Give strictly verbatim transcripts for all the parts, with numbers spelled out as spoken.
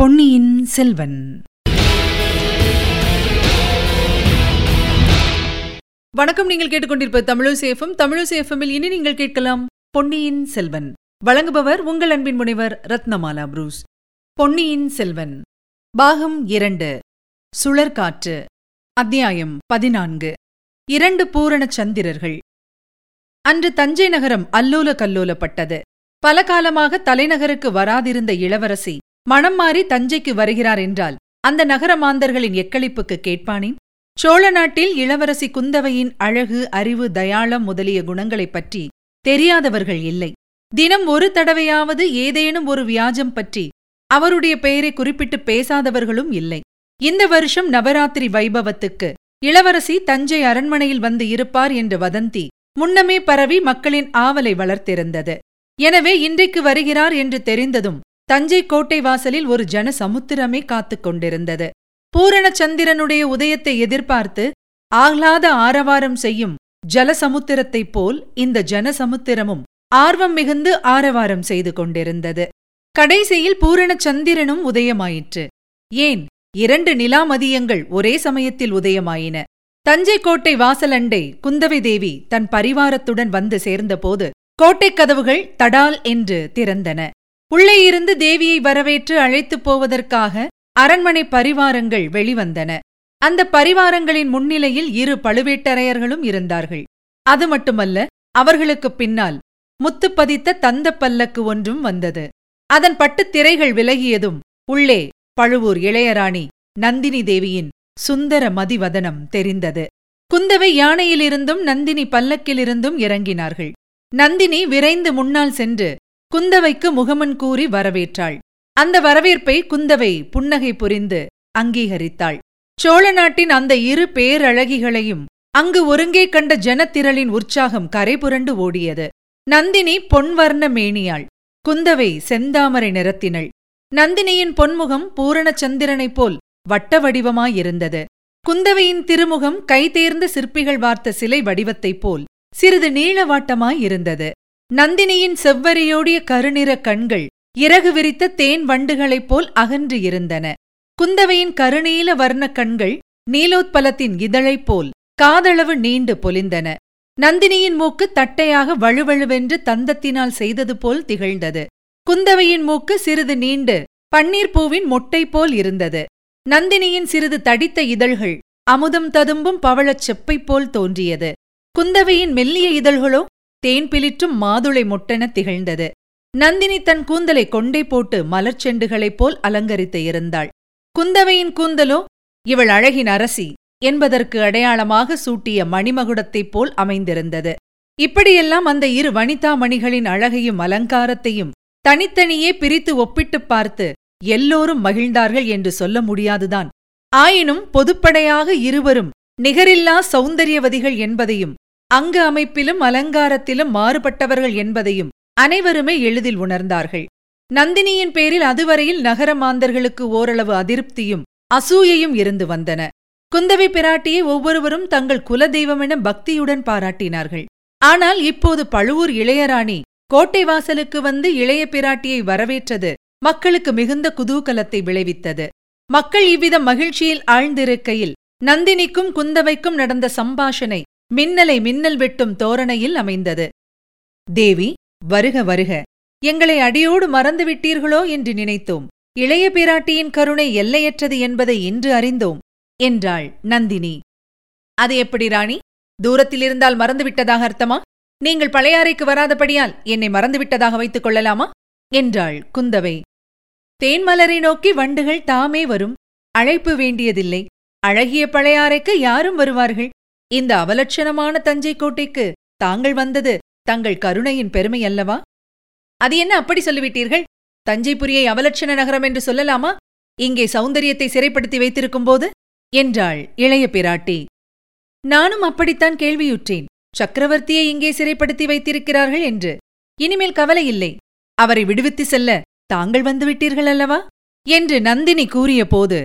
பொன்னியின் செல்வன். வணக்கம். நீங்கள் கேட்டுக்கொண்டிருப்ப தமிழ் சேஃபம். தமிழ் சேஃபமில் இனி நீங்கள் கேட்கலாம் பொன்னியின் செல்வன். வழங்குபவர் உங்கள் அன்பின் முனைவர் ரத்னமாலா புரூஸ். பொன்னியின் செல்வன் பாகம் இரண்டு, சுழற்காற்று, அத்தியாயம் பதினான்கு, இரண்டு பூரண சந்திரர்கள். அன்று தஞ்சை நகரம் அல்லோல கல்லோலப்பட்டது. பல காலமாக தலைநகருக்கு வராதிருந்த இளவரசி மனம் மாறி தஞ்சைக்கு வருகிறார் என்றால் அந்த நகரமாந்தர்களின் எக்களிப்புக்கு கேட்பானேன்? சோழ நாட்டில் இளவரசி குந்தவையின் அழகு, அறிவு, தயாளம் முதலிய குணங்களைப் பற்றி தெரியாதவர்கள் இல்லை. தினம் ஒரு தடவையாவது ஏதேனும் ஒரு வியாஜம் பற்றி அவருடைய பெயரை குறிப்பிட்டு பேசாதவர்களும் இல்லை. இந்த வருஷம் நவராத்திரி வைபவத்துக்கு இளவரசி தஞ்சை அரண்மனையில் வந்து இருப்பார் என்ற வதந்தி முன்னமே பரவி மக்களின் ஆவலை வளர்த்திருந்தது. எனவே இன்றைக்கு வருகிறார் என்று தெரிந்ததும் தஞ்சை கோட்டை வாசலில் ஒரு ஜன சமுத்திரமே காத்துக் கொண்டிருந்தது. பூரணச்சந்திரனுடைய உதயத்தை எதிர்பார்த்து ஆஹ்லாத ஆரவாரம் செய்யும் ஜலசமுத்திரத்தைப் போல் இந்த ஜனசமுத்திரமும் ஆர்வம் மிகுந்து ஆரவாரம் செய்து கொண்டிருந்தது. கடைசியில் பூரணச்சந்திரனும் உதயமாயிற்று. ஏன், இரண்டு நிலாமதியங்கள் ஒரே சமயத்தில் உதயமாயின. தஞ்சை கோட்டை வாசலண்டை குந்தவை தேவி தன் பரிவாரத்துடன் வந்து சேர்ந்தபோது கோட்டைக் கதவுகள் தடால் என்று திறந்தன. உள்ளே இருந்து தேவியை வரவேற்று அழைத்துப் போவதற்காக அரண்மனை பரிவாரங்கள் வெளிவந்தன. அந்த பரிவாரங்களின் முன்னிலையில் இரு பழுவேட்டரையர்களும் இருந்தார்கள். அது மட்டுமல்ல, அவர்களுக்குப் பின்னால் முத்துப்பதித்த தந்த பல்லக்கு ஒன்றும் வந்தது. அதன் பட்டுத் திரைகள் விலகியதும் உள்ளே பழுவூர் இளையராணி நந்தினி தேவியின் சுந்தர மதிவதனம் தெரிந்தது. குந்தவை யானையிலிருந்தும் நந்தினி பல்லக்கிலிருந்தும் இறங்கினார்கள். நந்தினி விரைந்து முன்னால் சென்று குந்தவைக்கு முகமன் கூறி வரவேற்றாள். அந்த வரவேற்பை குந்தவை புன்னகை புரிந்து அங்கீகரித்தாள். சோழ நாட்டின் அந்த இரு பேரழகிகளையும் அங்கு ஒருங்கே கண்ட ஜனத்திரளின் உற்சாகம் கரைபுரண்டு ஓடியது. நந்தினி பொன்வர்ண மேனியாள், குந்தவை செந்தாமரை நிறத்தினள். நந்தினியின் பொன்முகம் பூரணச்சந்திரனைப் போல் வட்ட வடிவமாயிருந்தது. குந்தவையின் திருமுகம் கைதேர்ந்த சிற்பிகள் வார்த்த சிலை வடிவத்தைப் போல் சிறிது நீளவாட்டமாயிருந்தது. நந்தினியின் செவ்வரியோடிய கருநிற கண்கள் இறகு விரித்த தேன் வண்டுகளைப் போல் அகன்று இருந்தன. குந்தவையின் கருநீல வர்ண கண்கள் நீலோத்பலத்தின் இதழைப் போல் காதளவு நீண்டு பொலிந்தன. நந்தினியின் மூக்கு தட்டையாக வழுவழுவென்று தந்தத்தினால் செய்தது போல் திகழ்ந்தது. குந்தவையின் மூக்கு சிறிது நீண்டு பன்னீர்பூவின் மொட்டை போல் இருந்தது. நந்தினியின் சிறிது தடித்த இதழ்கள் அமுதம் ததும்பும் பவளச் செப்பை போல் தோன்றியது. குந்தவையின் மெல்லிய இதழ்களோ தேன்பிலிற்றும் மாதுளை மொட்டென திகழ்ந்தது. நந்தினி தன் கூந்தலை கொண்டை போட்டு மலர்ச்செண்டுகளைப் போல் அலங்கரித்து இருந்தாள். குந்தவையின் கூந்தலோ இவள் அழகின் அரசி என்பதற்கு அடையாளமாக சூட்டிய மணிமகுடத்தைப் போல் அமைந்திருந்தது. இப்படியெல்லாம் அந்த இரு வனிதாமணிகளின் அழகையும் அலங்காரத்தையும் தனித்தனியே பிரித்து ஒப்பிட்டுப் பார்த்து எல்லோரும் மகிழ்ந்தார்கள் என்று சொல்ல முடியாதுதான். ஆயினும் பொதுப்படையாக இருவரும் நிகரில்லா சௌந்தரியவதிகள் என்பதையும் அங்க அமைப்பிலும் அலங்காரத்திலும் மாறுபட்டவர்கள் என்பதையும் அனைவருமே எளிதில் உணர்ந்தார்கள். நந்தினியின் பேரில் அதுவரையில் நகரமாந்தர்களுக்கு ஓரளவு அதிருப்தியும் அசூயையும் இருந்து வந்தன. குந்தவை பிராட்டியை ஒவ்வொருவரும் தங்கள் குலதெய்வமென பக்தியுடன் பாராட்டினார்கள். ஆனால் இப்போது பழுவூர் இளையராணி கோட்டை வாசலுக்கு வந்து இளைய பிராட்டியை வரவேற்றது மக்களுக்கு மிகுந்த குதூகலத்தை விளைவித்தது. மக்கள் இவ்வித மகிழ்ச்சியில் ஆழ்ந்திருக்கையில் நந்தினிக்கும் குந்தவைக்கும் நடந்த சம்பாஷணை மின்னலை மின்னல் வெட்டும் தோரணையில் அமைந்தது. தேவி, வருக வருக, எங்களை அடியோடு மறந்துவிட்டீர்களோ என்று நினைத்தோம். இளைய பிராட்டியின் கருணை எல்லையற்றது என்பதை இன்று அறிந்தோம் என்றாள் நந்தினி. அது எப்படி ராணி, தூரத்திலிருந்தால் மறந்துவிட்டதாக அர்த்தமா? நீங்கள் பழையாறைக்கு வராதபடியால் என்னை மறந்துவிட்டதாக வைத்துக் கொள்ளலாமா என்றாள் குந்தவை. தேன்மலரை நோக்கி வண்டுகள் தாமே வரும், அழைப்பு வேண்டியதில்லை. அழகிய பழையாறைக்கு யாரும் வருவார்கள். இந்த அவலட்சணமான தஞ்சை கோட்டைக்கு தாங்கள் வந்தது தங்கள் கருணையின் பெருமை அல்லவா? அது என்ன அப்படி சொல்லிவிட்டீர்கள்? தஞ்சைபுரியை அவலட்சண நகரம் என்று சொல்லலாமா? இங்கே சௌந்தரியத்தை சிறைப்படுத்தி வைத்திருக்கும் போது என்றாள் இளைய பிராட்டி. நானும் அப்படித்தான் கேள்வியுற்றேன். சக்கரவர்த்தியை இங்கே சிறைப்படுத்தி வைத்திருக்கிறார்கள் என்று. இனிமேல் கவலை இல்லை, அவரை விடுவித்து செல்ல தாங்கள் வந்துவிட்டீர்கள் அல்லவா என்று நந்தினி கூறிய போது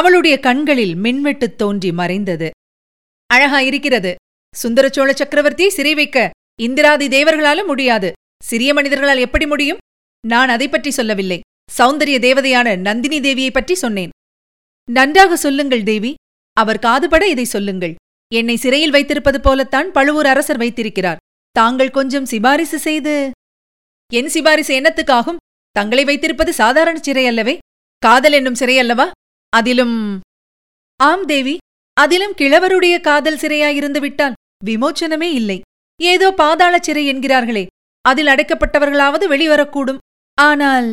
அவளுடைய கண்களில் மின்வெட்டுத் தோன்றி மறைந்தது. அழகா இருக்கிறது. சுந்தரச்சோழ சக்கரவர்த்தியை சிறை வைக்க இந்திராதி தேவர்களாலும் முடியாது. சிறிய மனிதர்களால் எப்படி முடியும்? நான் அதை பற்றி சொல்லவில்லை. சௌந்தரிய தேவதையான நந்தினி தேவியை பற்றி சொன்னேன். நன்றாக சொல்லுங்கள் தேவி, அவர் காதுபட இதை சொல்லுங்கள். என்னை சிறையில் வைத்திருப்பது போலத்தான் பழுவூர் அரசர் வைத்திருக்கிறார். தாங்கள் கொஞ்சம் சிபாரிசு செய்து. என் சிபாரிசு என்னத்துக்காகும்? தங்களை வைத்திருப்பது சாதாரண சிறை அல்லவே, காதல் என்னும் சிறை அல்லவா? அதிலும் ஆம் தேவி, அதிலும் கிழவருடைய காதல் சிறையாயிருந்து விட்டால் விமோச்சனமே இல்லை. ஏதோ பாதாள சிறை என்கிறார்களே, அதில் அடைக்கப்பட்டவர்களாவது வெளிவரக்கூடும். ஆனால்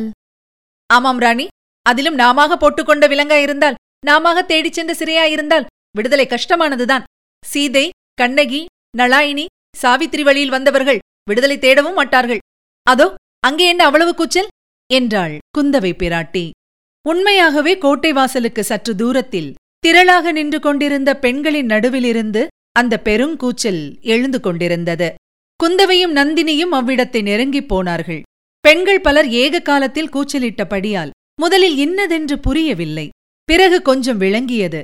ஆமாம் ராணி, அதிலும் நாம போட்டுக்கொண்ட விலங்காயிருந்தால், நாம தேடிச் சென்ற சிறையாயிருந்தால் விடுதலை கஷ்டமானதுதான். சீதை, கண்ணகி, நளாயினி, சாவித்திரி வழியில் வந்தவர்கள் விடுதலை தேடவும் மாட்டார்கள். அதோ அங்கே என்ன அவ்வளவு கூச்சல் என்றாள் குந்தவை பிராட்டி. உண்மையாகவே கோட்டை வாசலுக்கு சற்று தூரத்தில் திரளாக நின்று கொண்டிருந்த பெண்களின் நடுவிலிருந்து அந்த பெருங்கூச்சல் எழுந்து கொண்டிருந்தது. குந்தவையும் நந்தினியும் அவ்விடத்தை நெருங்கிப் போனார்கள். பெண்கள் பலர் ஏக காலத்தில் கூச்சலிட்டபடியால் முதலில் இன்னதென்று புரியவில்லை. பிறகு கொஞ்சம் விளங்கியது.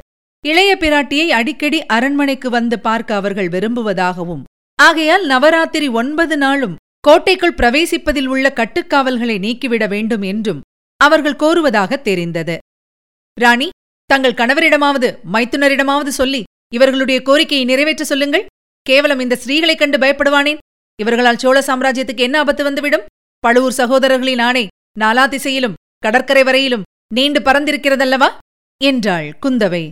இளைய பிராட்டியை அடிக்கடி அரண்மனைக்கு வந்து பார்க்க அவர்கள் விரும்புவதாகவும், ஆகையால் நவராத்திரி ஒன்பது நாளும் கோட்டைக்குள் பிரவேசிப்பதில் உள்ள கட்டுக்காவல்களை நீக்கிவிட வேண்டும் என்றும் அவர்கள் கோருவதாக தெரிந்தது. ராணி, தங்கள் கணவரிடமாவது மைத்துனரிடமாவது சொல்லி இவர்களுடைய கோரிக்கையை நிறைவேற்ற சொல்லுங்கள். கேவலம் இந்த ஸ்திரீகளைக் கண்டு பயப்படுவானேன்? இவர்களால் சோழ சாம்ராஜ்யத்துக்கு என்ன ஆபத்து வந்துவிடும்? பழுவூர் சகோதரர்களின் ஆணை நாலா திசையிலும் கடற்கரை வரையிலும் நீண்டு பறந்திருக்கிறதல்லவா என்றாள் குந்தவை.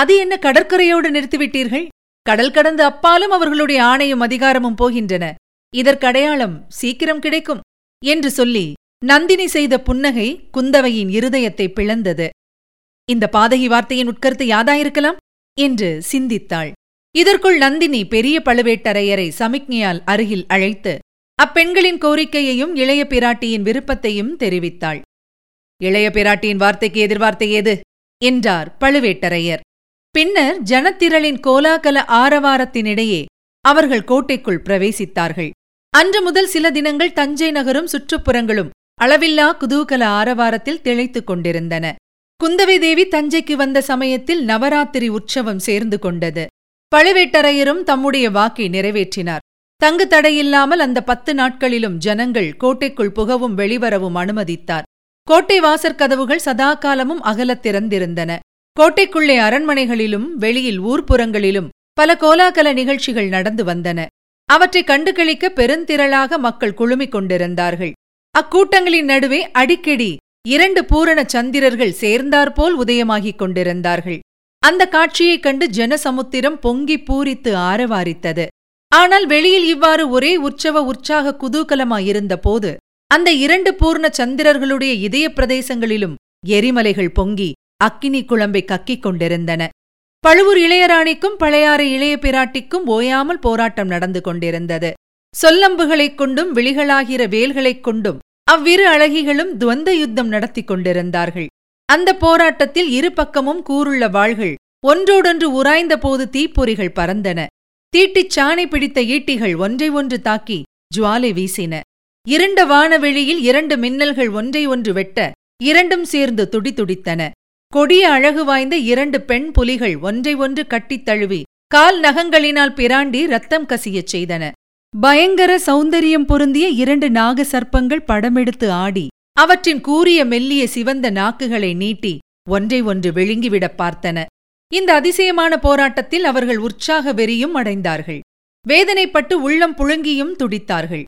அது என்ன கடற்கரையோடு நிறுத்திவிட்டீர்கள்? கடல் கடந்து அப்பாலும் அவர்களுடைய ஆணையும் அதிகாரமும் போகின்றன. இதற்கடையாளம் சீக்கிரம் கிடைக்கும் என்று சொல்லி நந்தினி செய்த புன்னகை குந்தவையின் இருதயத்தை பிளந்தது. இந்த பாதகி வார்த்தையின் உட்கருத்து யாதாயிருக்கலாம் என்று சிந்தித்தாள். இதற்குள் நந்தினி பெரிய பழுவேட்டரையரை சமிக்ஞையால் அருகில் அழைத்து அப்பெண்களின் கோரிக்கையையும் இளைய பிராட்டியின் விருப்பத்தையும் தெரிவித்தாள். இளைய பிராட்டியின் வார்த்தைக்கு எதிர்வார்த்தை ஏது என்றார் பழுவேட்டரையர். பின்னர் ஜனத்திரளின் கோலாகல ஆரவாரத்தினிடையே அவர்கள் கோட்டைக்குள் பிரவேசித்தார்கள். அன்று முதல் சில தினங்கள் தஞ்சை நகரும் சுற்றுப்புறங்களும் அளவில்லா குதூகல ஆரவாரத்தில் திளைத்துக் கொண்டிருந்தன. குந்தவை தேவி தஞ்சைக்கு வந்த சமயத்தில் நவராத்திரி உற்சவம் சேர்ந்து கொண்டது. பழுவேட்டரையரும் தம்முடைய வாக்கை நிறைவேற்றினார். தங்கு தடையில்லாமல் அந்த பத்து நாட்களிலும் ஜனங்கள் கோட்டைக்குள் புகவும் வெளிவரவும் அனுமதித்தார். கோட்டை வாசற்கதவுகள் சதா காலமும் அகலத் திறந்திருந்தன. கோட்டைக்குள்ளே அரண்மனைகளிலும் வெளியில் ஊர்ப்புறங்களிலும் பல கோலாகல நிகழ்ச்சிகள் நடந்து வந்தன. அவற்றை கண்டுகளிக்க பெருந்திரளாக மக்கள் குழுமிக் கொண்டிருந்தார்கள். அக்கூட்டங்களின் நடுவே அடிக்கடி இரண்டு பூரண சந்திரர்கள் சேர்ந்தாற்போல் உதயமாகிக் கொண்டிருந்தார்கள். அந்த காட்சியைக் கண்டு ஜனசமுத்திரம் பொங்கி பூரித்து ஆரவாரித்தது. ஆனால் வெளியில் இவ்வாறு ஒரே உற்சவ உற்சாக குதூகலமாயிருந்த போது அந்த இரண்டு பூர்ண சந்திரர்களுடைய இதய பிரதேசங்களிலும் எரிமலைகள் பொங்கி அக்கினி குழம்பை கக்கிக் கொண்டிருந்தன. பழுவூர் இளையராணிக்கும் பழையாறை இளைய பிராட்டிக்கும் ஓயாமல் போராட்டம் நடந்து கொண்டிருந்தது. சொல்லம்புகளைக் கொண்டும் விழிகளாகிற வேல்களைக் கொண்டும் அவ்விரு அழகிகளும் துவந்த யுத்தம் நடத்தி கொண்டிருந்தார்கள். அந்த போராட்டத்தில் இரு பக்கமும் கூருள்ள வாள்கள் ஒன்றோடொன்று உராய்ந்த போது தீப்பொறிகள் பறந்தன. தீட்டிச் சாணை பிடித்த ஈட்டிகள் ஒன்றை ஒன்று தாக்கி ஜுவாலை வீசின. இரண்ட வானவெளியில் இரண்டு மின்னல்கள் ஒன்றை ஒன்று வெட்ட இரண்டும் சேர்ந்து துடிதுடித்தன. கொடிய அழகு வாய்ந்த இரண்டு பெண் புலிகள் ஒன்றை ஒன்று கட்டித் தழுவி கால் நகங்களினால் பிராண்டி ரத்தம் கசியச் செய்தன. பயங்கர சௌந்தரியம் பொருந்திய இரண்டு நாக சர்ப்பங்கள் படமெடுத்து ஆடி அவற்றின் கூரிய மெல்லிய சிவந்த நாக்குகளை நீட்டி ஒன்றை ஒன்று விழுங்கிவிடப் பார்த்தன. இந்த அதிசயமான போராட்டத்தில் அவர்கள் உற்சாக வெறியும் அடைந்தார்கள். வேதனைப்பட்டு உள்ளம் புழுங்கியும் துடித்தார்கள்.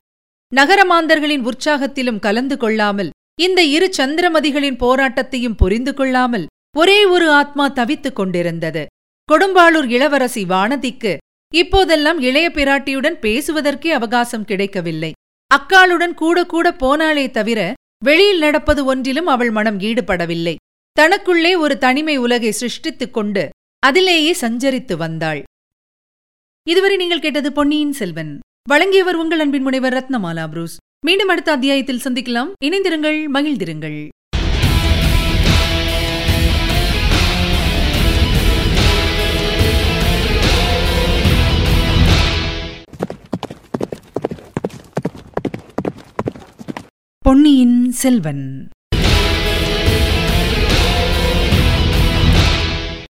நகரமாந்தர்களின் உற்சாகத்திலும் கலந்து கொள்ளாமல் இந்த இரு சந்திரமதிகளின் போராட்டத்தையும் புரிந்து கொள்ளாமல் ஒரே ஒரு ஆத்மா தவித்துக் கொண்டிருந்தது. கொடும்பாளூர் இளவரசி வானதிக்கு இப்போதெல்லாம் இளைய பிராட்டியுடன் பேசுவதற்கே அவகாசம் கிடைக்கவில்லை. அக்காளுடன் கூட கூட போனாலே தவிர வெளியில் நடப்பது ஒன்றிலும் அவள் மனம் ஈடுபடவில்லை. தனக்குள்ளே ஒரு தனிமை உலகை சிருஷ்டித்துக் கொண்டு அதிலேயே சஞ்சரித்து வந்தாள். இதுவரை நீங்கள் கேட்டது பொன்னியின் செல்வன். வழங்கியவர் உங்கள் அன்பின் முனைவர் ரத்னமாலா புரூஸ். மீண்டும் அடுத்த அத்தியாயத்தில் சந்திக்கலாம். இணைந்திருங்கள், மகிழ்ந்திருங்கள். பொன்னியின் செல்வன்.